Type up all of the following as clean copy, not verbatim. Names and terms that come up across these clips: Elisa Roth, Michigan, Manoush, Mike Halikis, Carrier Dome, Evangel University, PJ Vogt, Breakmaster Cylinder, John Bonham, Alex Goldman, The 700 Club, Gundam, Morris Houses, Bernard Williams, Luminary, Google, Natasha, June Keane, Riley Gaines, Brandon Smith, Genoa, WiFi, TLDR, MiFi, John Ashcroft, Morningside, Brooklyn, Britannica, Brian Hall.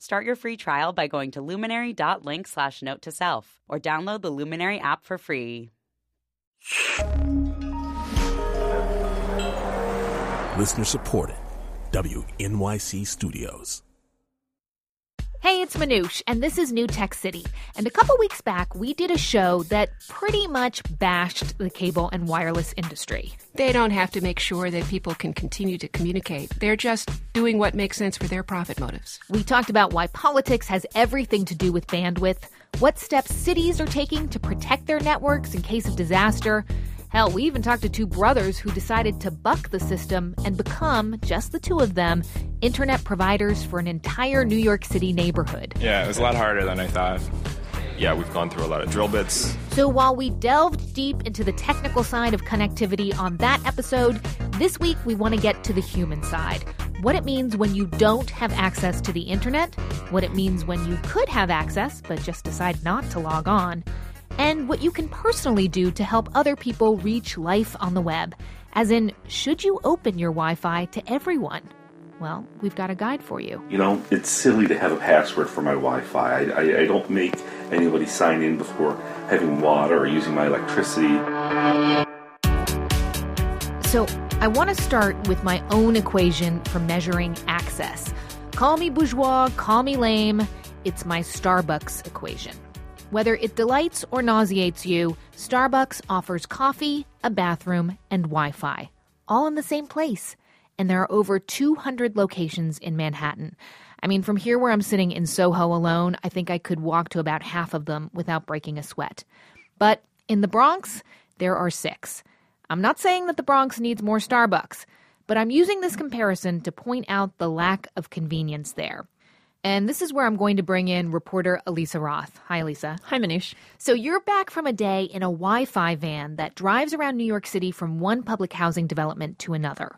Start your free trial by going to luminary.link/note-to-self or download the Luminary app for free. Listener supported, WNYC Studios. Hey, it's Manoush, and this is New Tech City. And a couple weeks back, we did a show that pretty much bashed the cable and wireless industry. They don't have to make sure that people can continue to communicate. They're just doing what makes sense for their profit motives. We talked about why politics has everything to do with bandwidth, what steps cities are taking to protect their networks in case of disaster. Hell, we even talked to two brothers who decided to buck the system and become, just the two of them, internet providers for an entire New York City neighborhood. Yeah, it was a lot harder than I thought. Yeah, we've gone through a lot of drill bits. So while we delved deep into the technical side of connectivity on that episode, this week we want to get to the human side. What it means when you don't have access to the internet, what it means when you could have access but just decide not to log on, and what you can personally do to help other people reach life on the web. As in, should you open your Wi-Fi to everyone? Well, we've got a guide for you. You know, it's silly to have a password for my Wi-Fi. I don't make anybody sign in before having water or using my electricity. So I want to start with my own equation for measuring access. Call me bourgeois, call me lame. It's my Starbucks equation. Whether it delights or nauseates you, Starbucks offers coffee, a bathroom, and Wi-Fi, all in the same place. And there are over 200 locations in Manhattan. I mean, from here where I'm sitting in Soho alone, I think I could walk to about half of them without breaking a sweat. But in the Bronx, there are 6. I'm not saying that the Bronx needs more Starbucks, but I'm using this comparison to point out the lack of convenience there. And this is where I'm going to bring in reporter Elisa Roth. Hi, Elisa. Hi, Manoush. So you're back from a day in a Wi-Fi van that drives around New York City from one public housing development to another.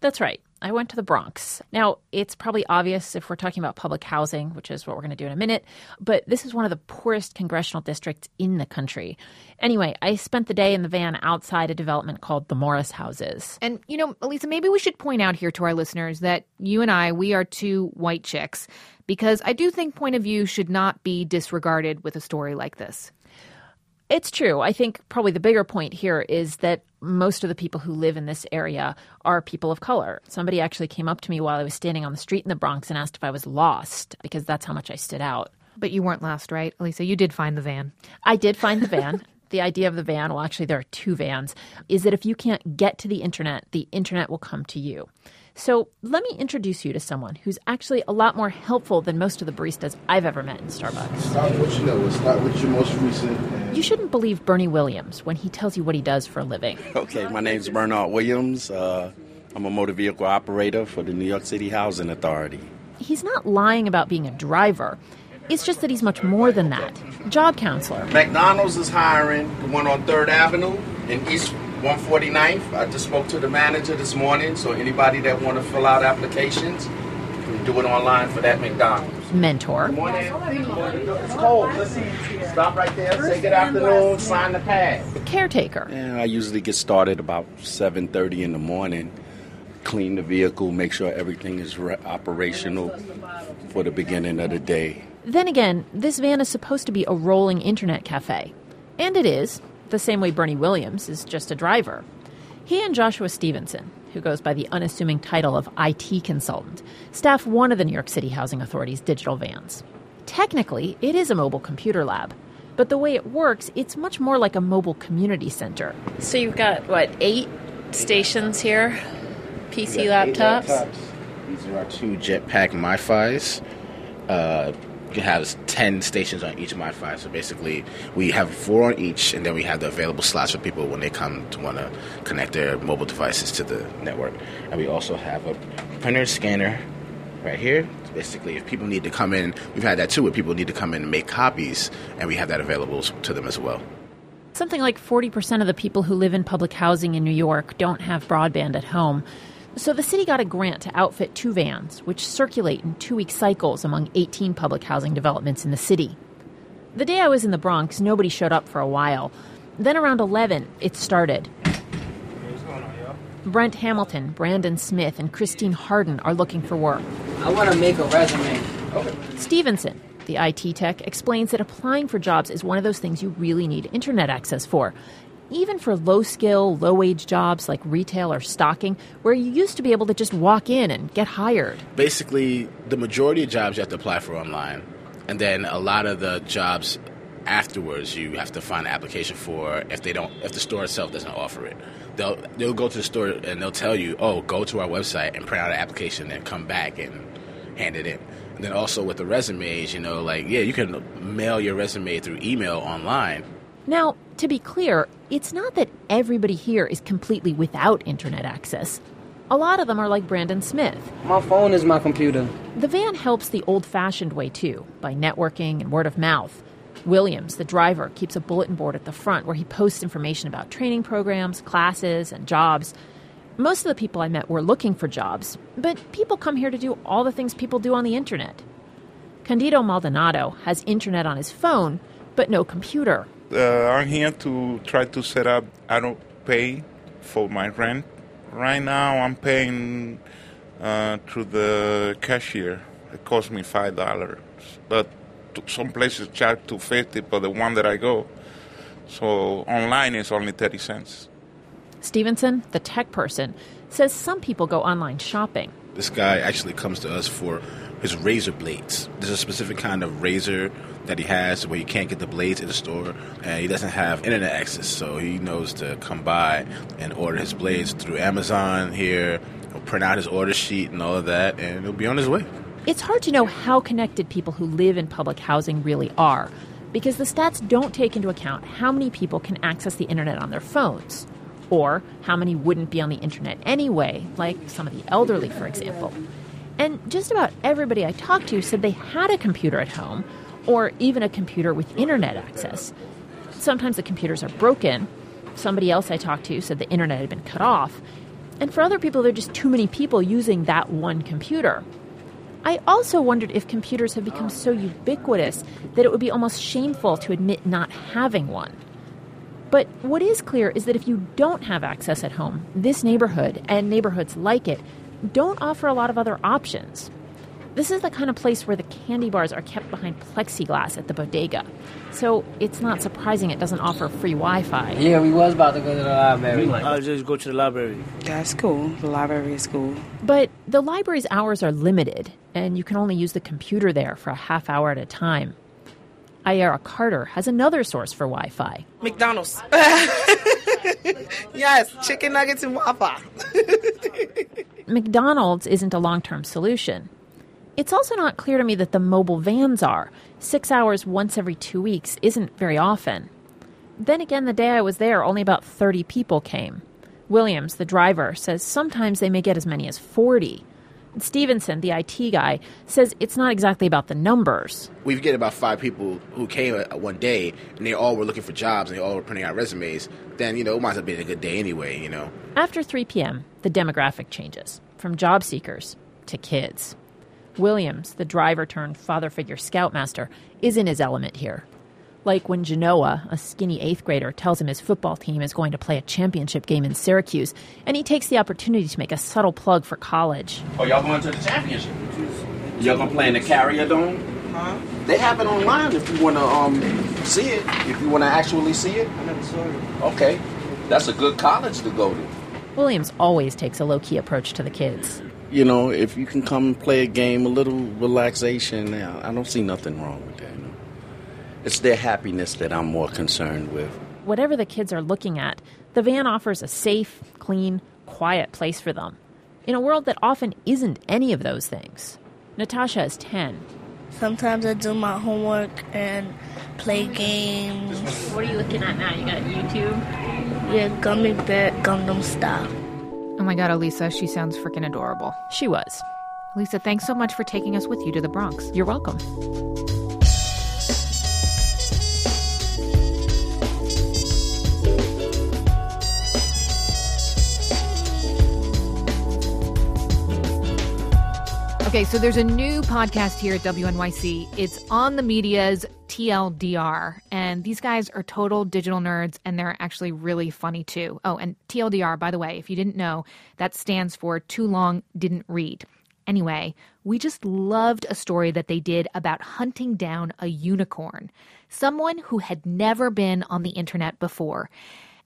That's right. I went to the Bronx. Now, it's probably obvious if we're talking about public housing, which is what we're going to do in a minute, but this is one of the poorest congressional districts in the country. Anyway, I spent the day in the van outside a development called the Morris Houses. And, you know, Elisa, maybe we should point out here to our listeners that you and I, we are two white chicks, because I do think point of view should not be disregarded with a story like this. It's true. I think probably the bigger point here is that most of the people who live in this area are people of color. Somebody actually came up to me while I was standing on the street in the Bronx and asked if I was lost, because that's how much I stood out. But you weren't lost, right, Elisa? You did find the van. I did find the van. The idea of the van, well, actually there are two vans, is that if you can't get to the internet will come to you. So let me introduce you to someone who's actually a lot more helpful than most of the baristas I've ever met in Starbucks. Start with what you know. Start with your most recent. You shouldn't believe Bernie Williams when he tells you what he does for a living. Okay, my name's Bernard Williams. I'm a motor vehicle operator for the New York City Housing Authority. He's not lying about being a driver. It's just that he's much more than that. Job counselor. McDonald's is hiring, the one on 3rd Avenue in East 149th. I just spoke to the manager this morning, so anybody that want to fill out applications, you can do it online for that McDonald's. Mentor. Good morning. It's cold. Let's see. Stop right there. Say good afternoon. Sign the pad. The caretaker. And I usually get started about 7:30 in the morning. Clean the vehicle, make sure everything is operational for the beginning of the day. Then again, this van is supposed to be a rolling internet cafe. And it is. The same way Bernie Williams is just a driver. He and Joshua Stevenson, who goes by the unassuming title of IT consultant, staff one of the New York City Housing Authority's digital vans. Technically, it is a mobile computer lab, but the way it works, it's much more like a mobile community center. So you've got, what, 8 stations here? PC laptops? 8 laptops. These are our 2 Jetpack MiFis. It has 10 stations on each MiFi, so basically we have 4 on each, and then we have the available slots for people when they come to want to connect their mobile devices to the network. And we also have a printer scanner right here. realistically, if people need to come in, we've had that too, where people need to come in and make copies, and we have that available to them as well. Something like 40% of the people who live in public housing in New York don't have broadband at home. So the city got a grant to outfit 2 vans, which circulate in 2-week cycles among 18 public housing developments in the city. The day I was in the Bronx, nobody showed up for a while. Then around 11, it started. Brent Hamilton, Brandon Smith, and Christine Harden are looking for work. I want to make a resume. Okay. Stevenson, the IT tech, explains that applying for jobs is one of those things you really need internet access for. Even for low-skill, low-wage jobs like retail or stocking, where you used to be able to just walk in and get hired. Basically, the majority of jobs you have to apply for online, and then a lot of the jobs afterwards you have to find an application for if the store itself doesn't offer it. They'll go to the store and they'll tell you, oh, go to our website and print out an application and come back and hand it in. And then also with the resumes, you know, like, yeah, you can mail your resume through email online. Now, to be clear, it's not that everybody here is completely without internet access. A lot of them are like Brandon Smith. My phone is my computer. The van helps the old-fashioned way, too, by networking and word of mouth. Williams, the driver, keeps a bulletin board at the front where he posts information about training programs, classes, and jobs. Most of the people I met were looking for jobs, but people come here to do all the things people do on the internet. Candido Maldonado has internet on his phone, but no computer. I'm here to try to set up. I don't pay for my rent. Right now I'm paying through the cashier. It cost me $5, but some places charge $2.50 for the one that I go. So online is only 30 cents. Stevenson, the tech person, says some people go online shopping. This guy actually comes to us for his razor blades. There's a specific kind of razor that he has where you can't get the blades in the store, and he doesn't have internet access, so he knows to come by and order his blades through Amazon here. He'll print out his order sheet and all of that, and he'll be on his way. It's hard to know how connected people who live in public housing really are, because the stats don't take into account how many people can access the internet on their phones, or how many wouldn't be on the internet anyway, like some of the elderly, for example. And just about everybody I talked to said they had a computer at home, or even a computer with internet access. Sometimes the computers are broken. Somebody else I talked to said the internet had been cut off. And for other people, there are just too many people using that one computer. I also wondered if computers have become so ubiquitous that it would be almost shameful to admit not having one. But what is clear is that if you don't have access at home, this neighborhood and neighborhoods like it don't offer a lot of other options. This is the kind of place where the candy bars are kept behind plexiglass at the bodega. So it's not surprising it doesn't offer free Wi-Fi. Yeah, we was about to go to the library. I'll just go to the library. That's cool. The library is cool. But the library's hours are limited, and you can only use the computer there for a half hour at a time. Ayara Carter has another source for Wi-Fi. McDonald's. Yes, chicken nuggets and Wi-Fi. McDonald's isn't a long-term solution. It's also not clear to me that the mobile vans are. 6 hours once every 2 weeks isn't very often. Then again, the day I was there, only about 30 people came. Williams, the driver, says sometimes they may get as many as 40. Stevenson, the IT guy, says it's not exactly about the numbers. We get about 5 people who came one day, and they all were looking for jobs, and they all were printing out resumes. Then, you know, it might have been a good day anyway, you know. After 3 p.m., the demographic changes from job seekers to kids. Williams, the driver-turned-father-figure scoutmaster, is in his element here. Like when Genoa, a skinny 8th grader, tells him his football team is going to play a championship game in Syracuse, and he takes the opportunity to make a subtle plug for college. Oh, y'all going to the championship? Y'all going to play in the Carrier Dome? Huh? They have it online if you want to see it, if you want to actually see it. I never saw it. Okay, that's a good college to go to. Williams always takes a low-key approach to the kids. You know, if you can come and play a game, a little relaxation, I don't see nothing wrong with that. No. It's their happiness that I'm more concerned with. Whatever the kids are looking at, the van offers a safe, clean, quiet place for them in a world that often isn't any of those things. Natasha is 10. Sometimes I do my homework and play games. What are you looking at now? You got YouTube? Yeah, Gummy Bear, Gundam style. Oh my God, Elisa, she sounds freaking adorable. She was. Lisa, thanks so much for taking us with you to the Bronx. You're welcome. Okay, so there's a new podcast here at WNYC. It's on the media's TLDR. And these guys are total digital nerds, and they're actually really funny, too. Oh, and TLDR, by the way, if you didn't know, that stands for Too Long Didn't Read. Anyway, we just loved a story that they did about hunting down a unicorn, someone who had never been on the internet before.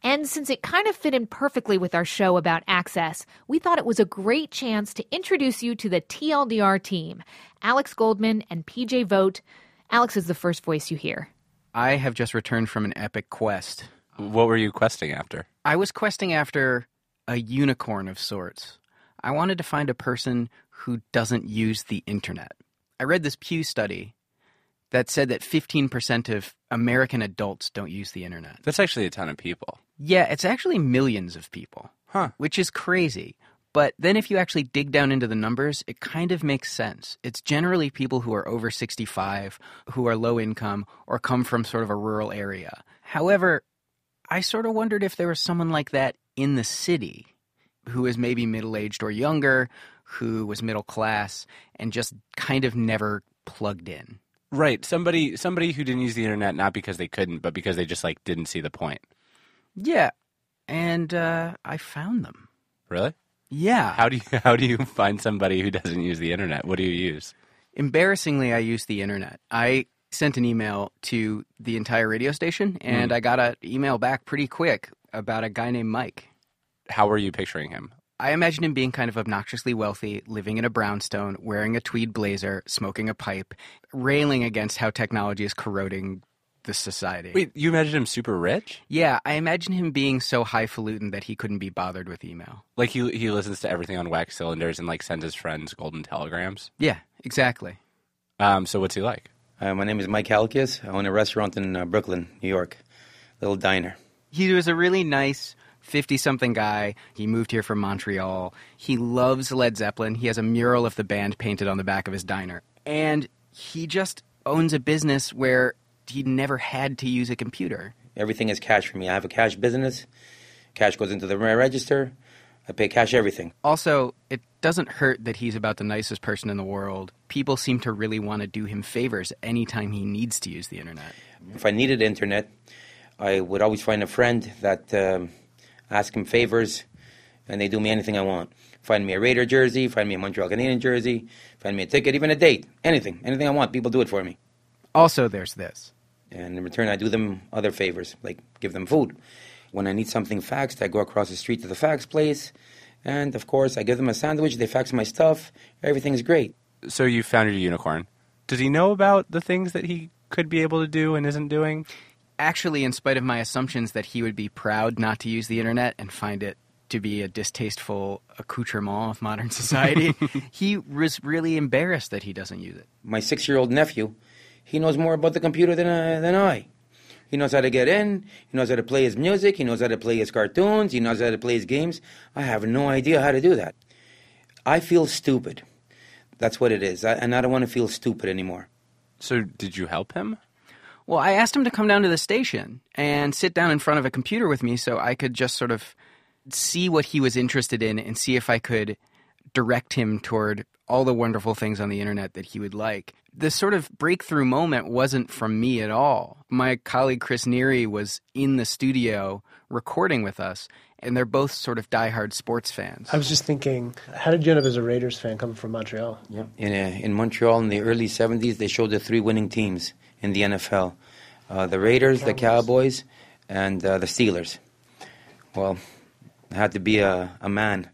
And since it kind of fit in perfectly with our show about access, we thought it was a great chance to introduce you to the TLDR team, Alex Goldman and PJ Vogt. Alex is the first voice you hear. I have just returned from an epic quest. What were you questing after? I was questing after a unicorn of sorts. I wanted to find a person who doesn't use the internet. I read this Pew study that said that 15% of American adults don't use the internet. That's actually a ton of people. Yeah, it's actually millions of people, which is crazy. But then if you actually dig down into the numbers, it kind of makes sense. It's generally people who are over 65, who are low income, or come from sort of a rural area. However, I sort of wondered if there was someone like that in the city who is maybe middle-aged or younger, who was middle class, and just kind of never plugged in. Right. Somebody who didn't use the internet, not because they couldn't, but because they just like didn't see the point. Yeah. And I found them. Really? Yeah. How do you find somebody who doesn't use the internet? What do you use? Embarrassingly, I use the internet. I sent an email to the entire radio station, and I got an email back pretty quick about a guy named Mike. How were you picturing him? I imagine him being kind of obnoxiously wealthy, living in a brownstone, wearing a tweed blazer, smoking a pipe, railing against how technology is corroding the society. Wait, you imagine him super rich? Yeah, I imagine him being so highfalutin that he couldn't be bothered with email. Like he listens to everything on wax cylinders and like sends his friends golden telegrams? Yeah, exactly. So what's he like? My name is Mike Halikis. I own a restaurant in Brooklyn, New York. Little diner. He was a really nice 50-something guy. He moved here from Montreal. He loves Led Zeppelin. He has a mural of the band painted on the back of his diner. And he just owns a business where he never had to use a computer. Everything is cash for me. I have a cash business. Cash goes into the register. I pay cash everything. Also, it doesn't hurt that he's about the nicest person in the world. People seem to really want to do him favors anytime he needs to use the internet. If I needed internet, I would always find a friend that asked him favors, and they do me anything I want. Find me a Raider jersey, find me a Montreal Canadiens jersey, find me a ticket, even a date, anything. Anything I want, people do it for me. Also, there's this. And in return, I do them other favors, like give them food. When I need something faxed, I go across the street to the fax place. And, of course, I give them a sandwich. They fax my stuff. Everything's great. So you found your unicorn. Does he know about the things that he could be able to do and isn't doing? Actually, in spite of my assumptions that he would be proud not to use the internet and find it to be a distasteful accoutrement of modern society, he was really embarrassed that he doesn't use it. My 6-year-old nephew, he knows more about the computer than I. He knows how to get in. He knows how to play his music. He knows how to play his cartoons. He knows how to play his games. I have no idea how to do that. I feel stupid. That's what it is. And I don't want to feel stupid anymore. So did you help him? Well, I asked him to come down to the station and sit down in front of a computer with me so I could just sort of see what he was interested in and see if I could direct him toward all the wonderful things on the internet that he would like. This sort of breakthrough moment wasn't from me at all. My colleague Chris Neary was in the studio recording with us, and they're both sort of diehard sports fans. I was just thinking, how did you end up as a Raiders fan coming from Montreal? Yeah. In Montreal in the early 70s, they showed the 3 winning teams in the NFL. The Raiders, the Cowboys, and the Steelers. Well, I had to be a man,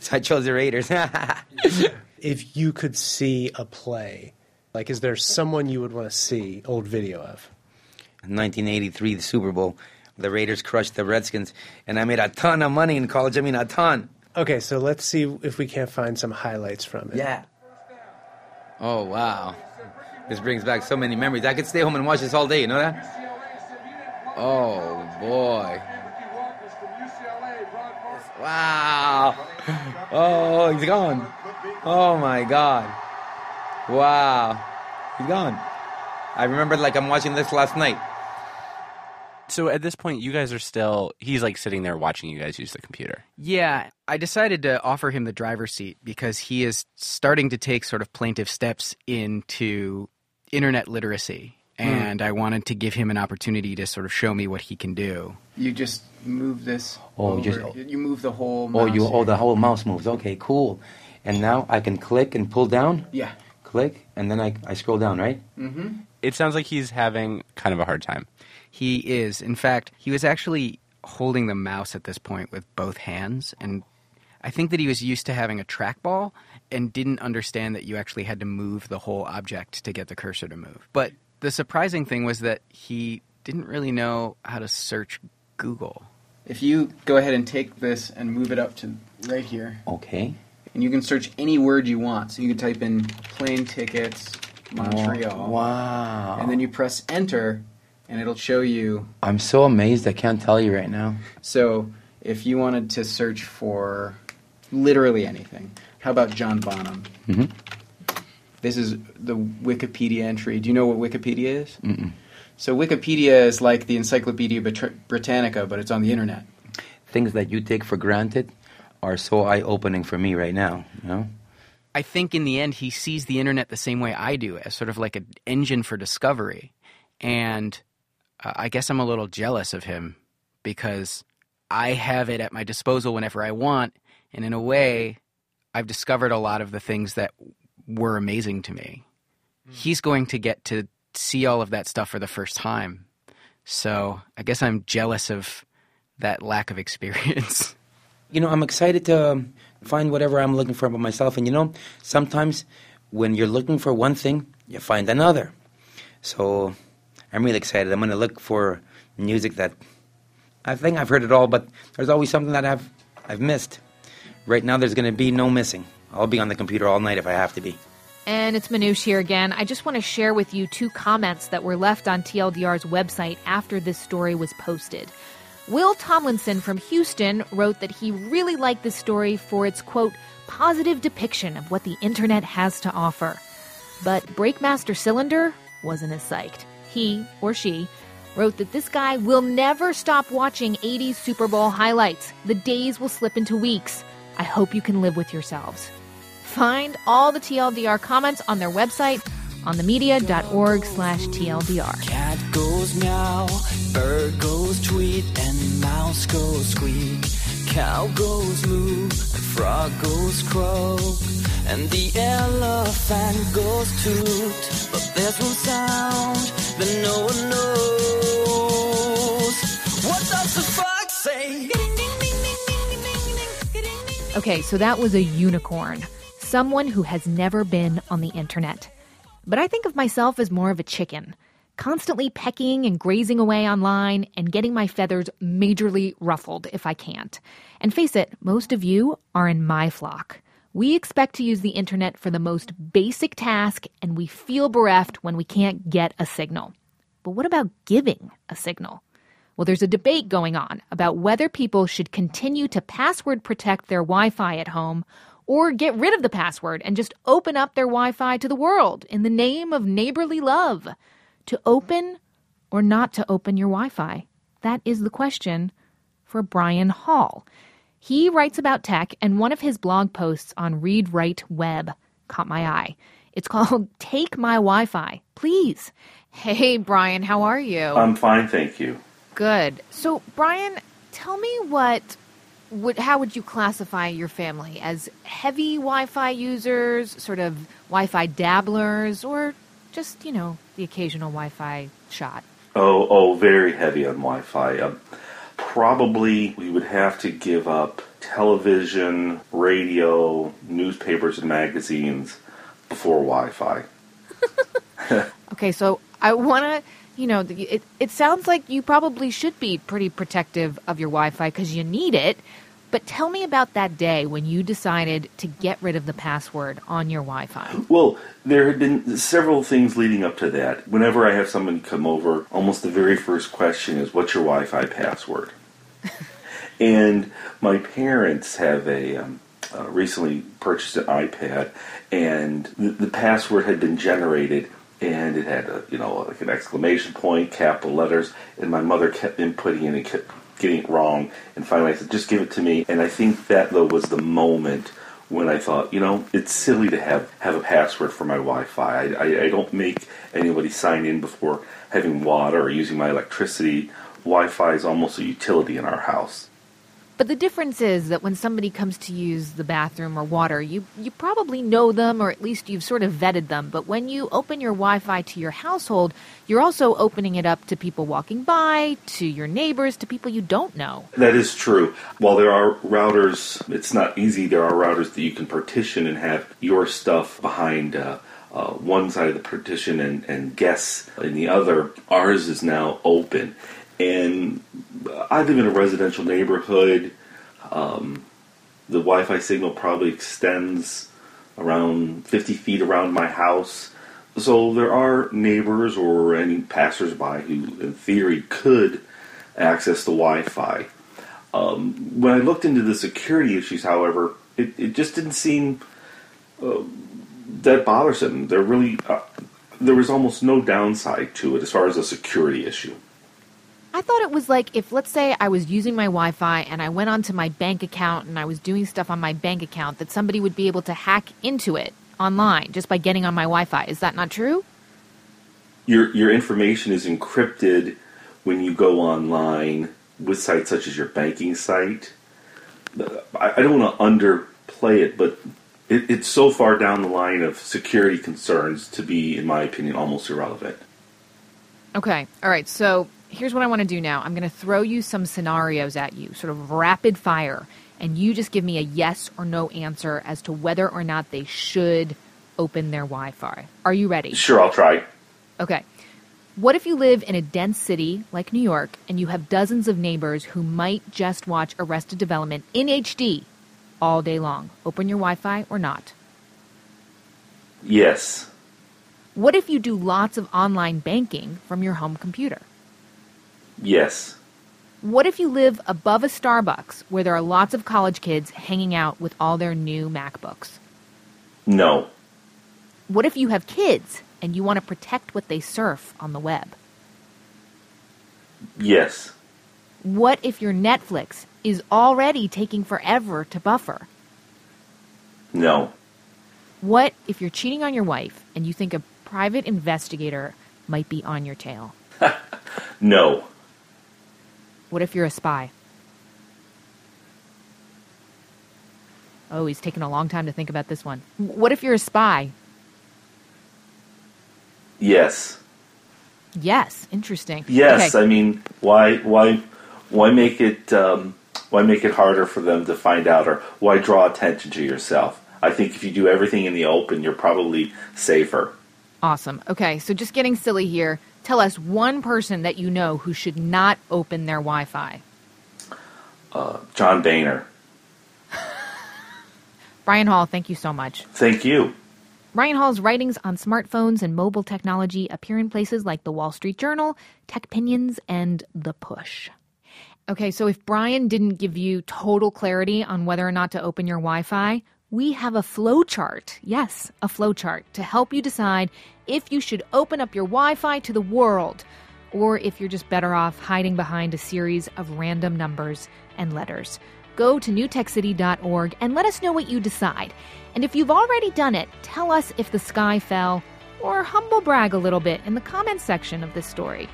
so I chose the Raiders. If you could see a play, like is there someone you would want to see old video of? In 1983, the Super Bowl, the Raiders crushed the Redskins, and I made a ton of money in college. I mean, a ton. Okay, so let's see if we can't find some highlights from it. Yeah. Oh, wow. This brings back so many memories. I could stay home and watch this all day, you know that? Oh, boy. Wow. Oh, he's gone. Oh my God. Wow. He's gone. I remember like I'm watching this last night. So at this point, you guys are still, he's like sitting there watching you guys use the computer. Yeah, I decided to offer him the driver's seat because he is starting to take sort of plaintive steps into internet literacy. And I wanted to give him an opportunity to sort of show me what he can do. You just move this you move the whole mouse. The whole mouse moves. Okay, cool. And now I can click and pull down? Yeah. Click, and then I scroll down, right? Mm-hmm. It sounds like he's having kind of a hard time. He is. In fact, he was actually holding the mouse at this point with both hands. And I think that he was used to having a trackball and didn't understand that you actually had to move the whole object to get the cursor to move. But the surprising thing was that he didn't really know how to search Google. If you go ahead and take this and move it up to right here. Okay. And you can search any word you want. So you can type in plane tickets, Montreal. Wow. And then you press enter, and it'll show you. I'm so amazed I can't tell you right now. So if you wanted to search for literally anything, how about John Bonham? Mm-hmm. This is the Wikipedia entry. Do you know what Wikipedia is? Mm-mm. So Wikipedia is like the Encyclopedia Britannica, but it's on the internet. Things that you take for granted are so eye-opening for me right now, you know? I think in the end he sees the internet the same way I do, as sort of like an engine for discovery. And I guess I'm a little jealous of him because I have it at my disposal whenever I want. And in a way, I've discovered a lot of the things that were amazing to me. He's going to get to see all of that stuff for the first time. So I guess I'm jealous of that lack of experience. You know, I'm excited to find whatever I'm looking for about myself. And, you know, sometimes when you're looking for one thing, you find another. So I'm really excited. I'm going to look for music that I think I've heard it all, but there's always something that I've missed. Right now there's going to be no missing. I'll be on the computer all night if I have to be. And it's Manoush here again. I just want to share with you two comments that were left on TLDR's website after this story was posted. Will Tomlinson from Houston wrote that he really liked this story for its, quote, positive depiction of what the internet has to offer. But Breakmaster Cylinder wasn't as psyched. He, or she, wrote that this guy will never stop watching 80s Super Bowl highlights. The days will slip into weeks. I hope you can live with yourselves. Find all the TLDR comments on their website, onthemedia.org/TLDR. Cat goes meow, bird goes tweet, and mouse goes squeak. Cow goes moo, the frog goes croak, and the elephant goes toot. But there's no sound that no one knows. What does the fox say? Okay, so that was a unicorn, someone who has never been on the internet. But I think of myself as more of a chicken, constantly pecking and grazing away online and getting my feathers majorly ruffled if I can't. And face it, most of you are in my flock. We expect to use the internet for the most basic task, and we feel bereft when we can't get a signal. But what about giving a signal? Well, there's a debate going on about whether people should continue to password protect their Wi-Fi at home or get rid of the password and just open up their Wi-Fi to the world in the name of neighborly love. To open or not to open your Wi-Fi? That is the question for Brian Hall. He writes about tech, and one of his blog posts on Read Write Web caught my eye. It's called Take My Wi-Fi, Please. Hey, Brian, how are you? I'm fine, thank you. Good. So, Brian, tell me how would you classify your family? As heavy Wi-Fi users, sort of Wi-Fi dabblers, or just, you know, the occasional Wi-Fi shot? Oh, very heavy on Wi-Fi. Probably we would have to give up television, radio, newspapers, and magazines before Wi-Fi. Okay, so I want to... You know, it sounds like you probably should be pretty protective of your Wi-Fi because you need it. But tell me about that day when you decided to get rid of the password on your Wi-Fi. Well, there had been several things leading up to that. Whenever I have someone come over, almost the very first question is, what's your Wi-Fi password? And my parents have a recently purchased an iPad, and the password had been generated, and it had a, you know, like an exclamation point, capital letters, and my mother kept inputting it and kept getting it wrong, and finally I said, just give it to me. And I think that, though, was the moment when I thought, you know, it's silly to have a password for my Wi-Fi. I don't make anybody sign in before having water or using my electricity. Wi-Fi is almost a utility in our house. But the difference is that when somebody comes to use the bathroom or water, you probably know them, or at least you've sort of vetted them. But when you open your Wi-Fi to your household, you're also opening it up to people walking by, to your neighbors, to people you don't know. That is true. While there are routers, it's not easy. There are routers that you can partition and have your stuff behind one side of the partition and guests in the other. Ours is now open. And I live in a residential neighborhood. The Wi-Fi signal probably extends around 50 feet around my house. So there are neighbors or any passersby who, in theory, could access the Wi-Fi. When I looked into the security issues, however, it just didn't seem that bothersome. There was almost no downside to it as far as a security issue. I thought it was like if, let's say, I was using my Wi-Fi and I went onto my bank account and I was doing stuff on my bank account, that somebody would be able to hack into it online just by getting on my Wi-Fi. Is that not true? Your information is encrypted when you go online with sites such as your banking site. I don't want to underplay it, but it's so far down the line of security concerns to be, in my opinion, almost irrelevant. Okay. All right. So here's what I want to do now. I'm going to throw you some scenarios at you, sort of rapid fire, and you just give me a yes or no answer as to whether or not they should open their Wi-Fi. Are you ready? Sure, I'll try. Okay. What if you live in a dense city like New York and you have dozens of neighbors who might just watch Arrested Development in HD all day long? Open your Wi-Fi or not? Yes. What if you do lots of online banking from your home computer? Yes. What if you live above a Starbucks where there are lots of college kids hanging out with all their new MacBooks? No. What if you have kids and you want to protect what they surf on the web? Yes. What if your Netflix is already taking forever to buffer? No. What if you're cheating on your wife and you think a private investigator might be on your tail? No. What if you're a spy? Oh, he's taken a long time to think about this one. What if you're a spy? Yes. Yes, interesting. Yes, okay. I mean, why make it harder for them to find out, or why draw attention to yourself? I think if you do everything in the open, you're probably safer. Awesome. Okay, so just getting silly here. Tell us one person that you know who should not open their Wi-Fi. John Boehner. Brian Hall, thank you so much. Thank you. Brian Hall's writings on smartphones and mobile technology appear in places like The Wall Street Journal, TechPinions, and The Push. Okay, so if Brian didn't give you total clarity on whether or not to open your Wi-Fi, we have a flowchart. Yes, a flowchart to help you decide if you should open up your Wi-Fi to the world, or if you're just better off hiding behind a series of random numbers and letters. Go to newtechcity.org and let us know what you decide. And if you've already done it, tell us if the sky fell, or humble brag a little bit in the comments section of this story.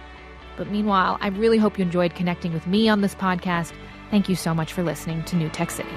But meanwhile, I really hope you enjoyed connecting with me on this podcast. Thank you so much for listening to New Tech City.